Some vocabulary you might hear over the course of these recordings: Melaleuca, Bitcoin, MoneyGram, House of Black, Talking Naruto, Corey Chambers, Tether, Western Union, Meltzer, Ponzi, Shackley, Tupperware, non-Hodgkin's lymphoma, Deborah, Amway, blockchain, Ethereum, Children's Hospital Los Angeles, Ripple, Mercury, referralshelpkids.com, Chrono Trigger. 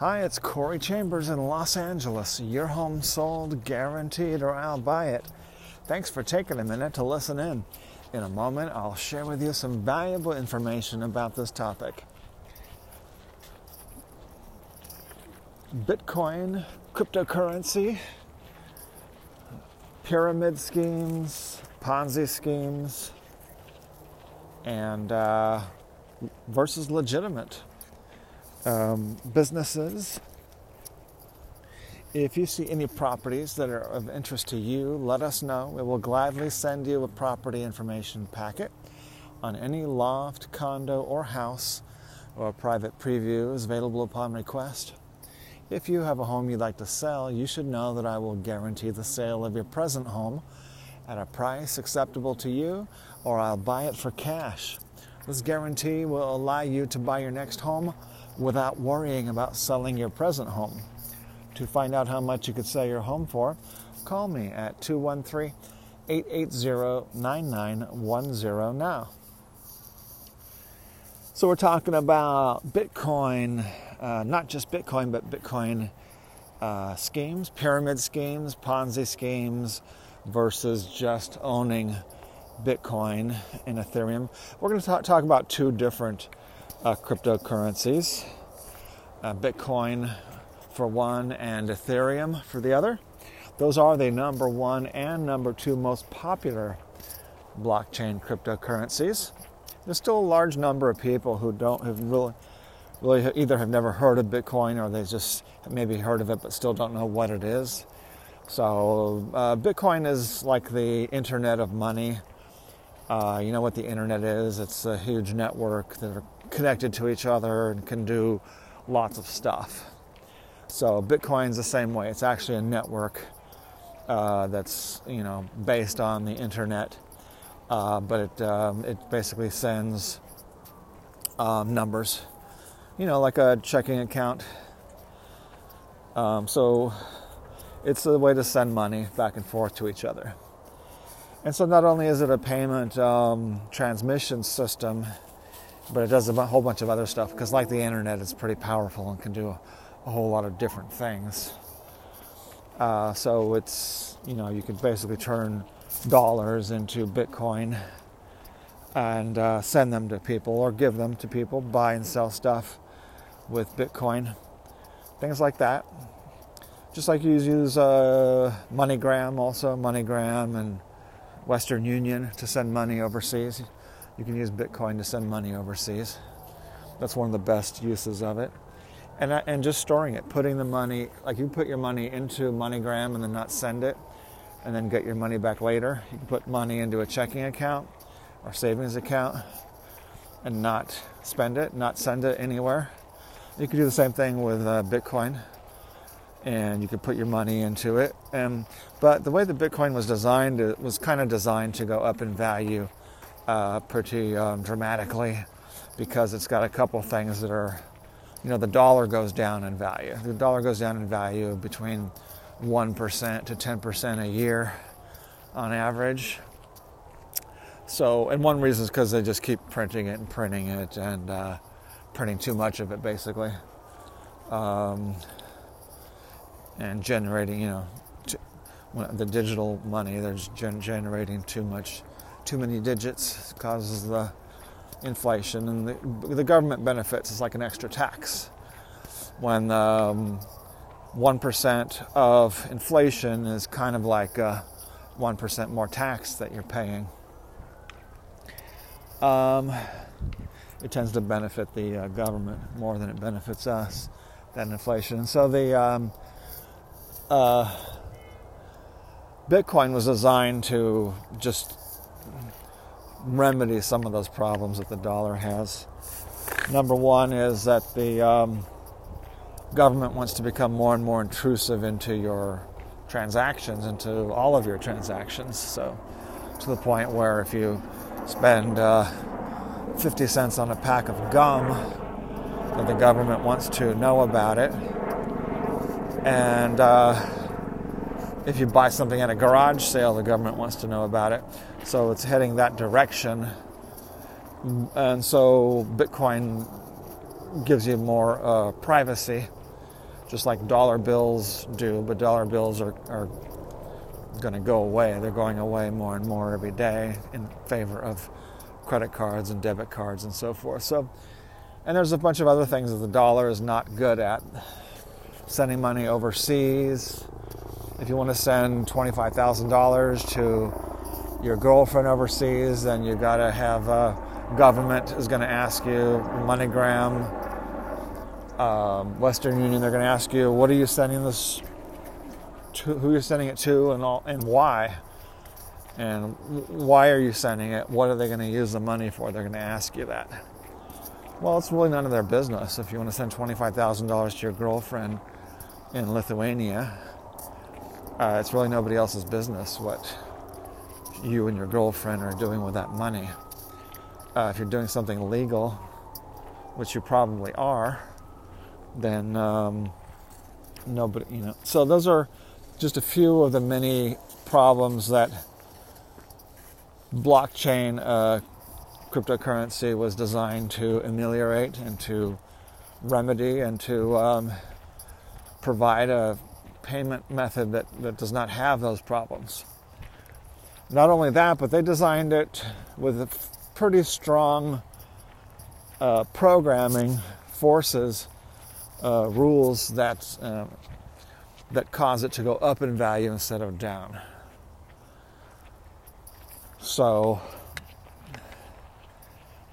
Hi, it's Corey Chambers in Los Angeles. Your home sold, guaranteed, or I'll buy it. Thanks for taking a minute to listen in. In a moment, I'll share with you some valuable information about this topic. Bitcoin, cryptocurrency, pyramid schemes, Ponzi schemes, and versus legitimate businesses. If you see any properties that are of interest to you, let us know. We will gladly send you a property information packet on any loft, condo, or house, or a private preview is available upon request. If you have a home you'd like to sell, you should know that I will guarantee the sale of your present home at a price acceptable to you, or I'll buy it for cash. This guarantee will allow you to buy your next home without worrying about selling your present home. To find out how much you could sell your home for, call me at 213-880-9910 now. So we're talking about Bitcoin, not just Bitcoin, but Bitcoin schemes, pyramid schemes, Ponzi schemes, versus just owning Bitcoin and Ethereum. We're going to talk about two different cryptocurrencies, Bitcoin for one and Ethereum for the other. Those are the number one and number two most popular blockchain cryptocurrencies. There's still a large number of people who really either have never heard of Bitcoin, or they just maybe heard of it but still don't know what it is. So Bitcoin is like the internet of money. You know what the internet is? It's a huge network that are connected to each other and can do lots of stuff. So Bitcoin's the same way. It's actually a network that's based on the internet, but it basically sends numbers, like a checking account. So it's a way to send money back and forth to each other. And so not only is it a payment transmission system, but it does a whole bunch of other stuff, because like the internet, it's pretty powerful and can do a whole lot of different things. So it's, you could basically turn dollars into Bitcoin and send them to people or give them to people, buy and sell stuff with Bitcoin, things like that. Just like you use MoneyGram also, MoneyGram and Western Union to send money overseas. You can use Bitcoin to send money overseas. That's one of the best uses of it. And just storing it, putting the money, like you put your money into MoneyGram and then not send it, and then get your money back later. You can put money into a checking account or savings account and not spend it, not send it anywhere. You can do the same thing with Bitcoin, and you could put your money into it. But the way that Bitcoin was designed, it was kind of designed to go up in value pretty dramatically, because it's got a couple things that are, the dollar goes down in value. The dollar goes down in value between 1% to 10% a year on average. So, and one reason is because they just keep printing it and printing too much of it, basically. And generating, the digital money, they're just generating too many digits, causes the inflation, and the government benefits. It's like an extra tax. When 1% of inflation is kind of like 1% more tax that you're paying. It tends to benefit the government more than it benefits us, that inflation. And so the Bitcoin was designed to just remedy some of those problems that the dollar has. Number one is that the government wants to become more and more intrusive into your transactions, into all of your transactions. So to the point where if you spend 50 cents on a pack of gum, that the government wants to know about it. And if you buy something at a garage sale, the government wants to know about it. So it's heading that direction. And so Bitcoin gives you more privacy just like dollar bills do, but dollar bills are going to go away. They're going away more and more every day in favor of credit cards and debit cards and so forth. So, and there's a bunch of other things that the dollar is not good at. Sending money overseas. If you want to send $25,000 to your girlfriend overseas, then you got to have government is going to ask you, MoneyGram, Western Union, they're going to ask you, what are you sending this to, who you're sending it to, and all, and why. And why are you sending it? What are they going to use the money for? They're going to ask you that. Well, it's really none of their business. If you want to send $25,000 to your girlfriend in Lithuania, it's really nobody else's business what you and your girlfriend are doing with that money. If you're doing something legal, which you probably are, then nobody, you know. So those are just a few of the many problems that blockchain cryptocurrency was designed to ameliorate and to remedy and to provide a payment method that does not have those problems. Not only that, but they designed it with a pretty strong programming forces, rules that cause it to go up in value instead of down. So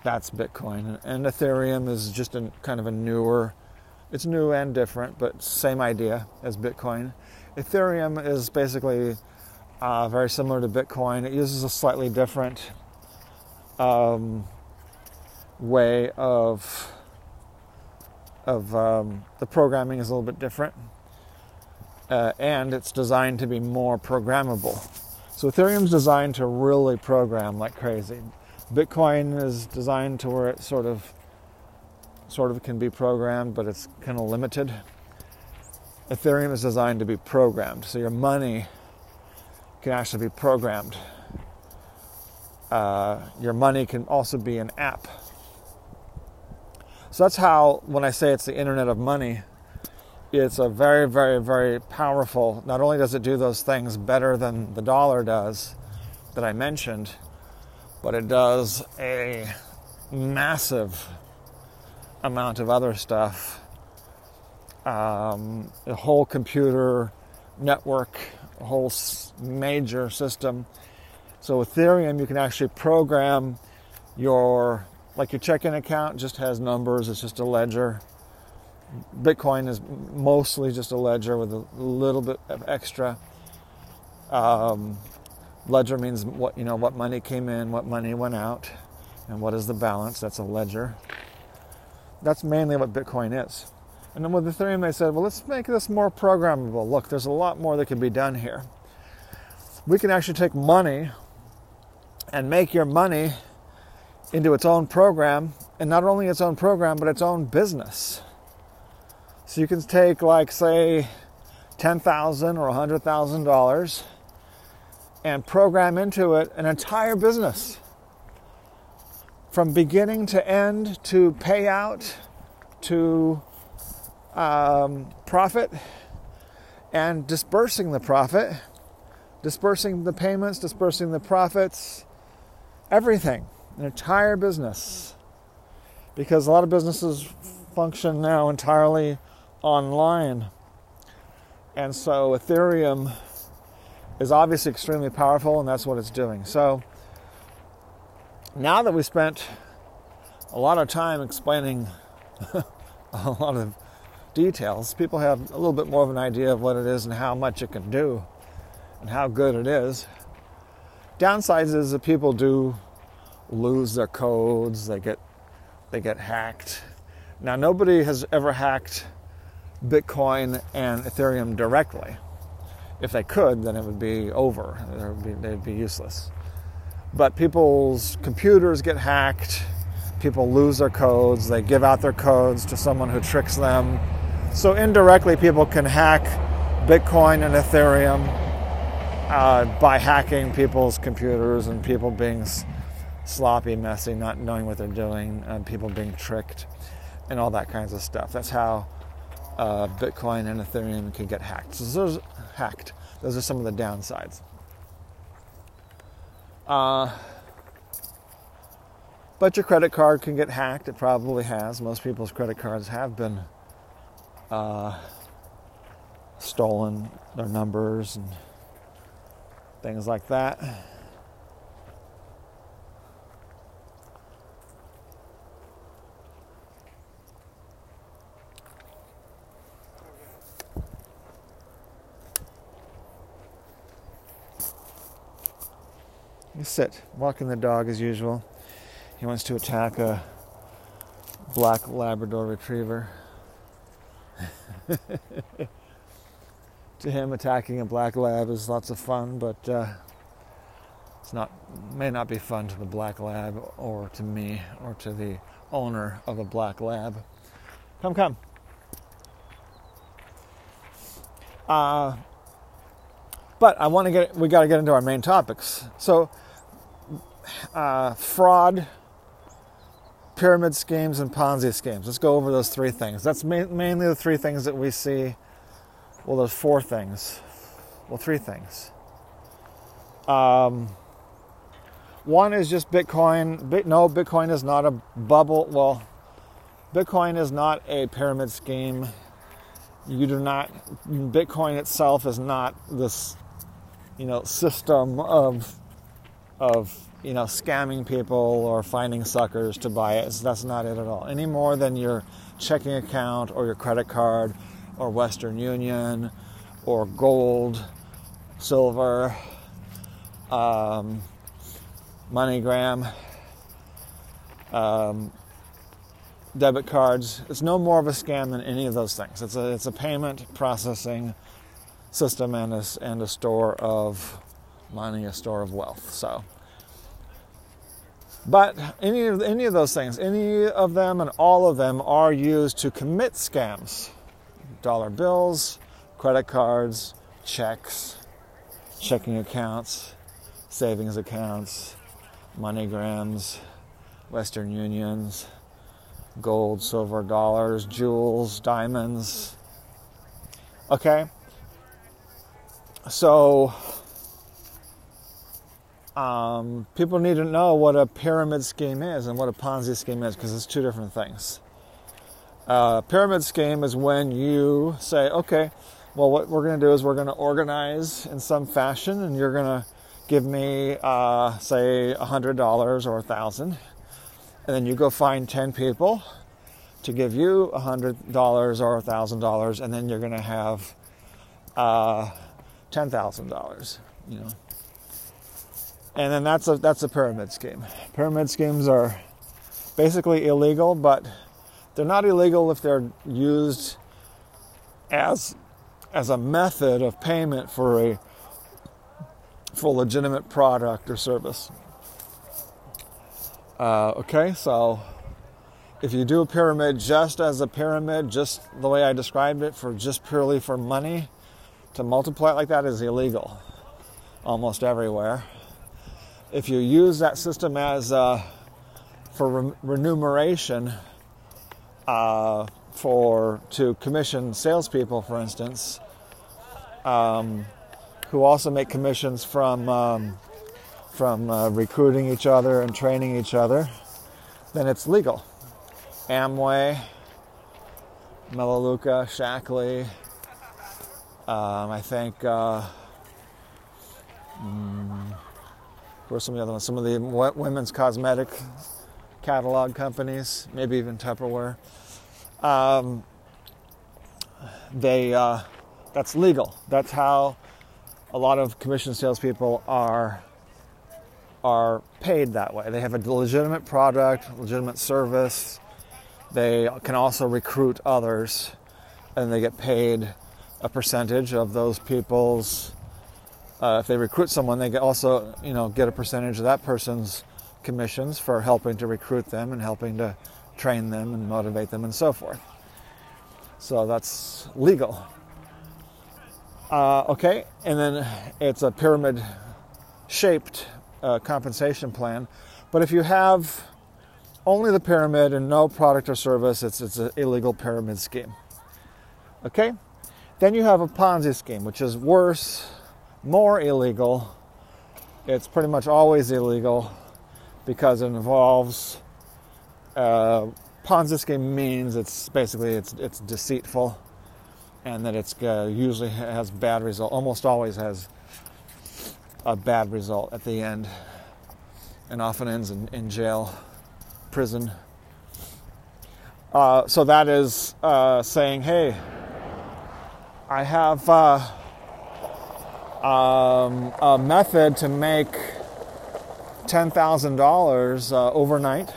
that's Bitcoin. And Ethereum is just a kind of a newer, it's new and different, but same idea as Bitcoin. Ethereum is basically very similar to Bitcoin. It uses a slightly different way of the programming is a little bit different. And it's designed to be more programmable. So Ethereum's designed to really program like crazy. Bitcoin is designed to where it sort of can be programmed, but it's kind of limited. Ethereum is designed to be programmed, so your money can actually be programmed. Your money can also be an app. So that's how, when I say it's the internet of money, it's a very, very, very powerful, not only does it do those things better than the dollar does that I mentioned, but it does a massive amount of other stuff. The whole computer network, a whole major system. So Ethereum, you can actually program your checking account just has numbers, it's just a ledger. Bitcoin is mostly just a ledger with a little bit of extra. Ledger means what money came in, what money went out, and what is the balance. That's a ledger. That's mainly what Bitcoin is. And then with Ethereum, they said, well, let's make this more programmable. Look, there's a lot more that can be done here. We can actually take money and make your money into its own program, and not only its own program, but its own business. So you can take, say, $10,000 or $100,000 and program into it an entire business. From beginning to end, to payout, to profit, and dispersing the profit, dispersing the payments, dispersing the profits, everything, an entire business. Because a lot of businesses function now entirely online. And so Ethereum is obviously extremely powerful, and that's what it's doing. So now that we spent a lot of time explaining a lot of details, people have a little bit more of an idea of what it is and how much it can do and how good it is. Downsides is that people do lose their codes, they get hacked. Now, nobody has ever hacked Bitcoin and Ethereum directly. If they could, then it would be over. They'd be useless. But people's computers get hacked. People lose their codes. They give out their codes to someone who tricks them. So indirectly, people can hack Bitcoin and Ethereum by hacking people's computers and people being sloppy, messy, not knowing what they're doing, and people being tricked, and all that kinds of stuff. That's how Bitcoin and Ethereum can get hacked. So those are hacked. Those are some of the downsides. But your credit card can get hacked. It probably has. Most people's credit cards have been stolen, their numbers and things like that. You sit, walking the dog as usual. He wants to attack a black Labrador retriever. To him, attacking a black lab is lots of fun, but may not be fun to the black lab or to me or to the owner of a black lab. Come. But I want to we got to get into our main topics. So, fraud, pyramid schemes, and Ponzi schemes. Let's go over those three things. That's mainly the three things that we see. Well, there's four things. Well, three things. One is just Bitcoin. No, Bitcoin is not a bubble. Well, Bitcoin is not a pyramid scheme. Bitcoin itself is not this, system of scamming people or finding suckers to buy it. So that's not it at all. Any more than your checking account or your credit card or Western Union or gold, silver, MoneyGram, debit cards. It's no more of a scam than any of those things. It's a payment processing system and a store of money, a store of wealth. So, but any of those things, any of them and all of them are used to commit scams. Dollar bills, credit cards, checks, checking accounts, savings accounts, MoneyGrams, Western Unions, gold, silver, dollars, jewels, diamonds. Okay. So, people need to know what a pyramid scheme is and what a Ponzi scheme is, because it's two different things. Pyramid scheme is when you say, okay, well, what we're going to do is we're going to organize in some fashion, and you're going to give me, say, $100 or $1,000. And then you go find 10 people to give you $100 or $1,000, and then you're going to have $10,000, And then that's a pyramid scheme. Pyramid schemes are basically illegal, but they're not illegal if they're used as a method of payment for a legitimate product or service. Okay, so if you do a pyramid just as a pyramid, just the way I described it, for just purely for money, to multiply it like that is illegal almost everywhere. If you use that system as for remuneration, to commission salespeople, for instance, who also make commissions from recruiting each other and training each other, then it's legal. Amway, Melaleuca, Shackley, I think, where are some of the other ones? Some of the women's cosmetic catalog companies, maybe even Tupperware. That's legal. That's how a lot of commission salespeople are paid that way. They have a legitimate product, legitimate service. They can also recruit others, and they get paid a percentage of those people's. If they recruit someone, they also, get a percentage of that person's commissions for helping to recruit them and helping to train them and motivate them and so forth. So that's legal. Okay, and then it's a pyramid-shaped compensation plan, but if you have only the pyramid and no product or service, it's an illegal pyramid scheme. Okay? Then you have a Ponzi scheme, which is worse, more illegal. It's pretty much always illegal because it involves... Ponzi scheme means it's basically it's deceitful, and that it's usually has bad result. Almost always has a bad result at the end, and often ends in jail, prison. So that is saying, hey, I have a method to make $10,000 overnight,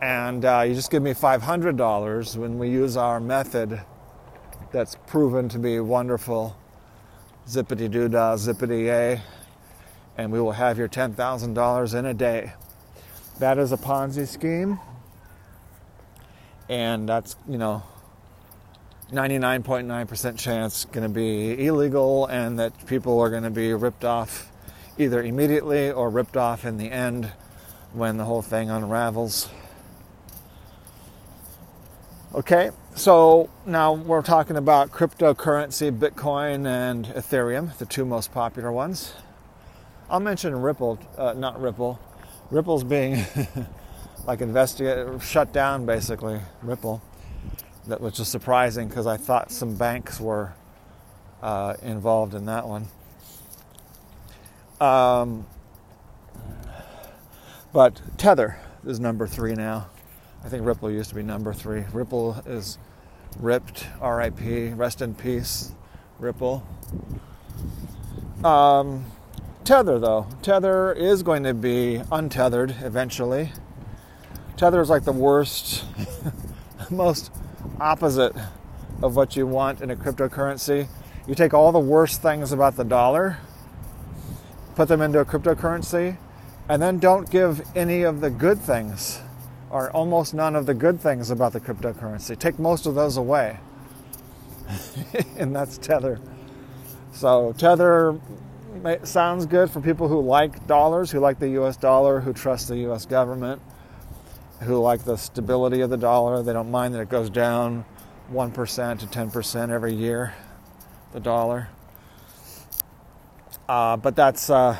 and you just give me $500 when we use our method that's proven to be wonderful, zippity-doo-dah, zippity-yay, and we will have your $10,000 in a day. That is a Ponzi scheme. And that's, 99.9% chance going to be illegal, and that people are going to be ripped off either immediately or ripped off in the end when the whole thing unravels. Okay, so now we're talking about cryptocurrency, Bitcoin and Ethereum, the two most popular ones. I'll mention Ripple, not Ripple. Ripple's being... like investigated, shut down basically, Ripple. That was just surprising because I thought some banks were involved in that one. But Tether is number 3 now. I think Ripple used to be number 3. Ripple is ripped, R.I.P., rest in peace, Ripple. Tether though, Tether is going to be untethered eventually. Tether is like the worst, most opposite of what you want in a cryptocurrency. You take all the worst things about the dollar, put them into a cryptocurrency, and then don't give any of the good things, or almost none of the good things about the cryptocurrency. Take most of those away, and that's Tether. So Tether sounds good for people who like dollars, who like the U.S. dollar, who trust the U.S. government, who like the stability of the dollar. They don't mind that it goes down 1% to 10% every year, the dollar. But that's... and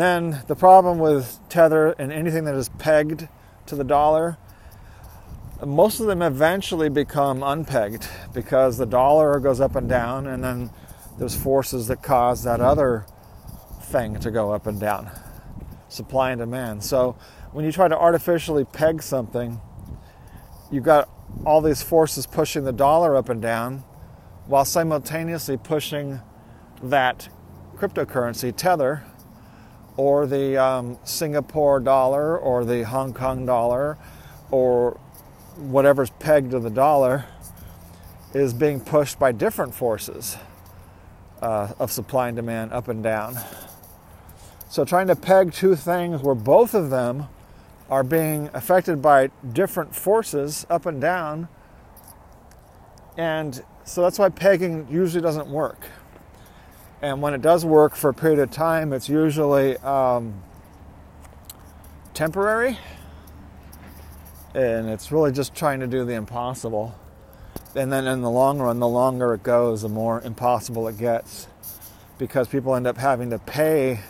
then the problem with Tether and anything that is pegged to the dollar, most of them eventually become unpegged because the dollar goes up and down, and then there's forces that cause that other thing to go up and down. Supply and demand. So when you try to artificially peg something, you've got all these forces pushing the dollar up and down while simultaneously pushing that cryptocurrency, Tether, or the Singapore dollar, or the Hong Kong dollar, or whatever's pegged to the dollar is being pushed by different forces of supply and demand up and down. So trying to peg two things where both of them are being affected by different forces up and down. And so that's why pegging usually doesn't work. And when it does work for a period of time, it's usually temporary. And it's really just trying to do the impossible. And then in the long run, the longer it goes, the more impossible it gets. Because people end up having to pay...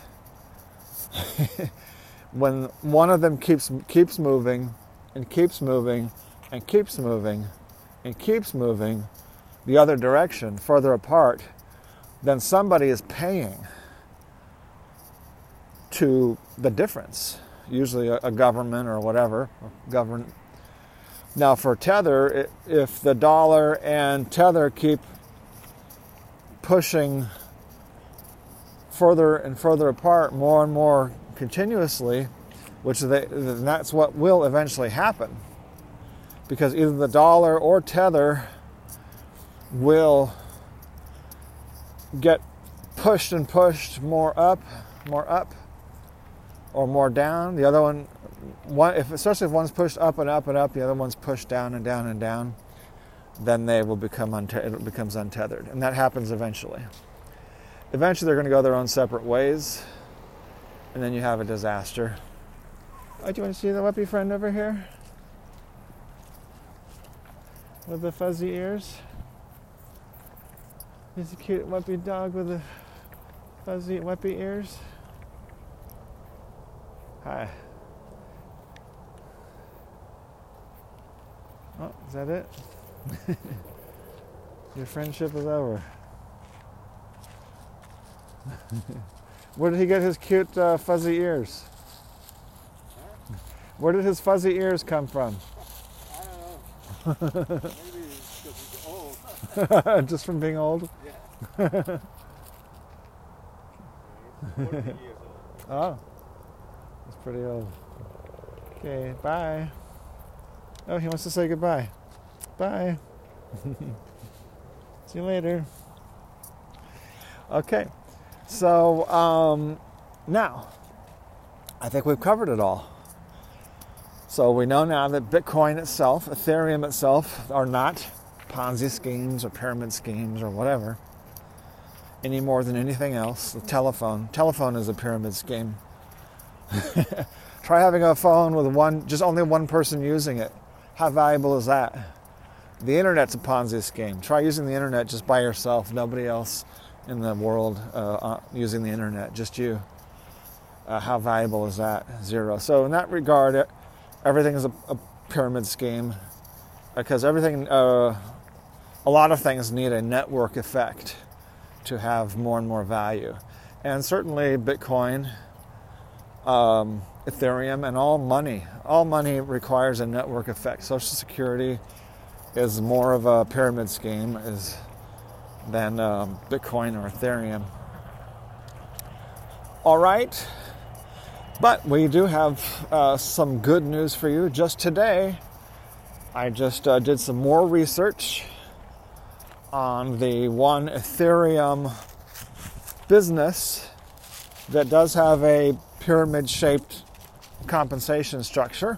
when one of them keeps moving and keeps moving and keeps moving and keeps moving the other direction, further apart, then somebody is paying to the difference, usually a government or whatever. Now for Tether, if the dollar and Tether keep pushing further and further apart, more and more continuously, that's what will eventually happen, because either the dollar or Tether will get pushed and pushed more up, or more down. The other one, especially if one's pushed up and up and up, the other one's pushed down and down and down, then they will become it becomes untethered, and that happens eventually. Eventually, they're going to go their own separate ways, and then you have a disaster. Oh, do you want to see the Whoopi friend over here? with the fuzzy ears. He's a cute wimpy dog with the fuzzy wimpy ears. Hi. Oh, is that it? Your friendship is over. Where did he get his cute fuzzy ears? Where did his fuzzy ears come from? I don't know. Maybe it's because he's old. Just from being old? Yeah. 40 years old. Oh, that's pretty old. Okay, bye. Oh, he wants to say goodbye. Bye. See you later. Okay, so now I think we've covered it all. So we know now that Bitcoin itself, Ethereum itself, are not Ponzi schemes or pyramid schemes or whatever any more than anything else. The telephone is a pyramid scheme. Try having a phone with only one person using it. How valuable is that? The internet's a Ponzi scheme. Try using the internet just by yourself, nobody else in the world using the internet, just you. How valuable is that? Zero. So in that regard, everything is a pyramid scheme because a lot of things need a network effect to have more and more value. And certainly Bitcoin, Ethereum, and all money requires a network effect. Social Security is more of a pyramid scheme than Bitcoin or Ethereum. All right. But we do have some good news for you. Just today, I just did some more research on the one Ethereum business that does have a pyramid-shaped compensation structure.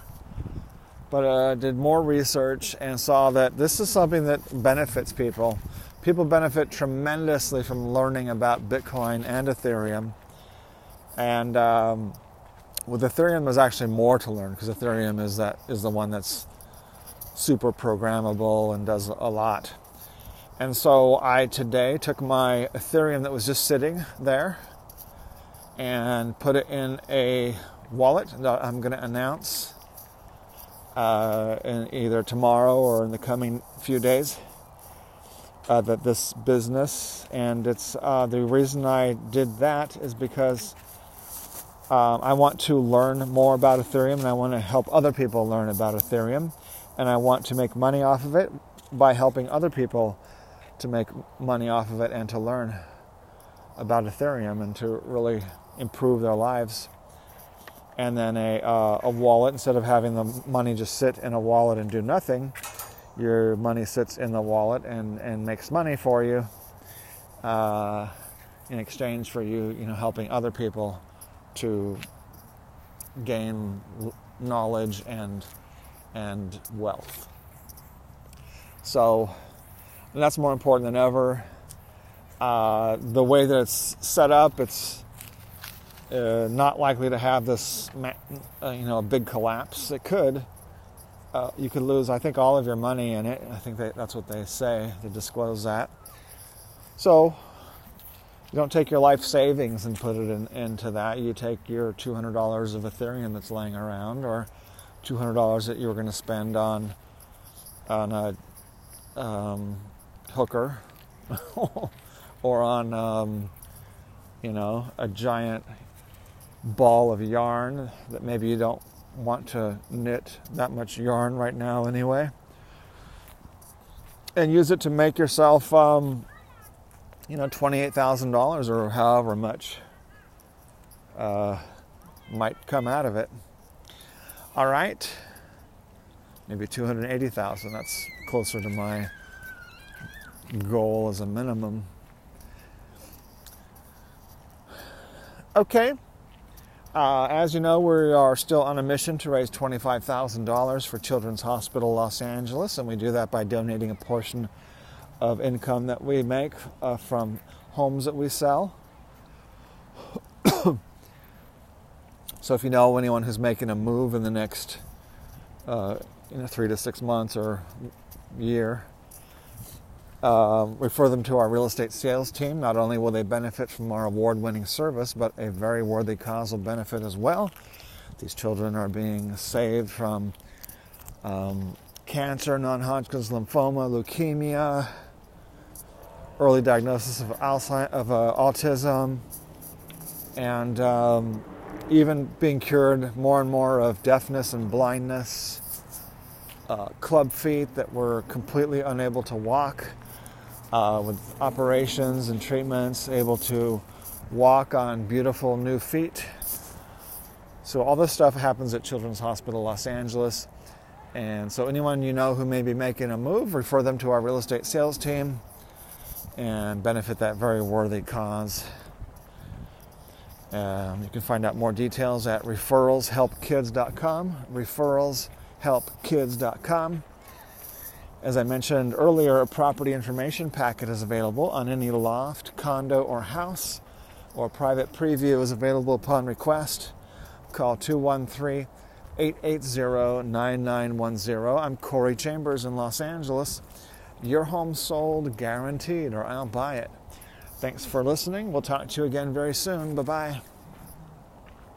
But I did more research and saw that this is something that benefits people. People benefit tremendously from learning about Bitcoin and Ethereum. And with Ethereum, there's actually more to learn because Ethereum is the one that's super programmable and does a lot. And so I today took my Ethereum that was just sitting there and put it in a wallet that I'm going to announce in either tomorrow or in the coming few days that this business. And it's the reason I did that is because I want to learn more about Ethereum, and I want to help other people learn about Ethereum, and I want to make money off of it by helping other people to make money off of it and to learn about Ethereum and to really improve their lives. And then a wallet, instead of having the money just sit in a wallet and do nothing, your money sits in the wallet and makes money for you in exchange for you helping other people to gain knowledge and wealth. So that's more important than ever. The way that it's set up, it's not likely to have this, a big collapse. It could. You could lose, I think, all of your money in it. I think that's what they say. They disclose that. So you don't take your life savings and put it into that. You take your $200 of Ethereum that's laying around, or $200 that you were going to spend on a hooker, or on a giant ball of yarn that maybe you don't want to knit that much yarn right now anyway, and use it to make yourself $28,000 or however much might come out of it. All right, maybe 280,000. That's closer to my goal as a minimum. Okay, as you know, we are still on a mission to raise $25,000 for Children's Hospital Los Angeles, and we do that by donating a portion of income that we make from homes that we sell. So if you know anyone who's making a move in the next 3 to 6 months or year. Refer them to our real estate sales team. Not only will they benefit from our award-winning service, but a very worthy cause will benefit as well. These children are being saved from cancer, non-Hodgkin's lymphoma, leukemia, early diagnosis of autism, and even being cured more and more of deafness and blindness. Club feet that were completely unable to walk, with operations and treatments, able to walk on beautiful new feet. So all this stuff happens at Children's Hospital Los Angeles. And so anyone you know who may be making a move, refer them to our real estate sales team and benefit that very worthy cause. You can find out more details at referralshelpkids.com, referralshelpkids.com. As I mentioned earlier, a property information packet is available on any loft, condo, or house, or private preview is available upon request. Call 213-880-9910. I'm Corey Chambers in Los Angeles. Your home sold guaranteed, or I'll buy it. Thanks for listening. We'll talk to you again very soon. Bye-bye.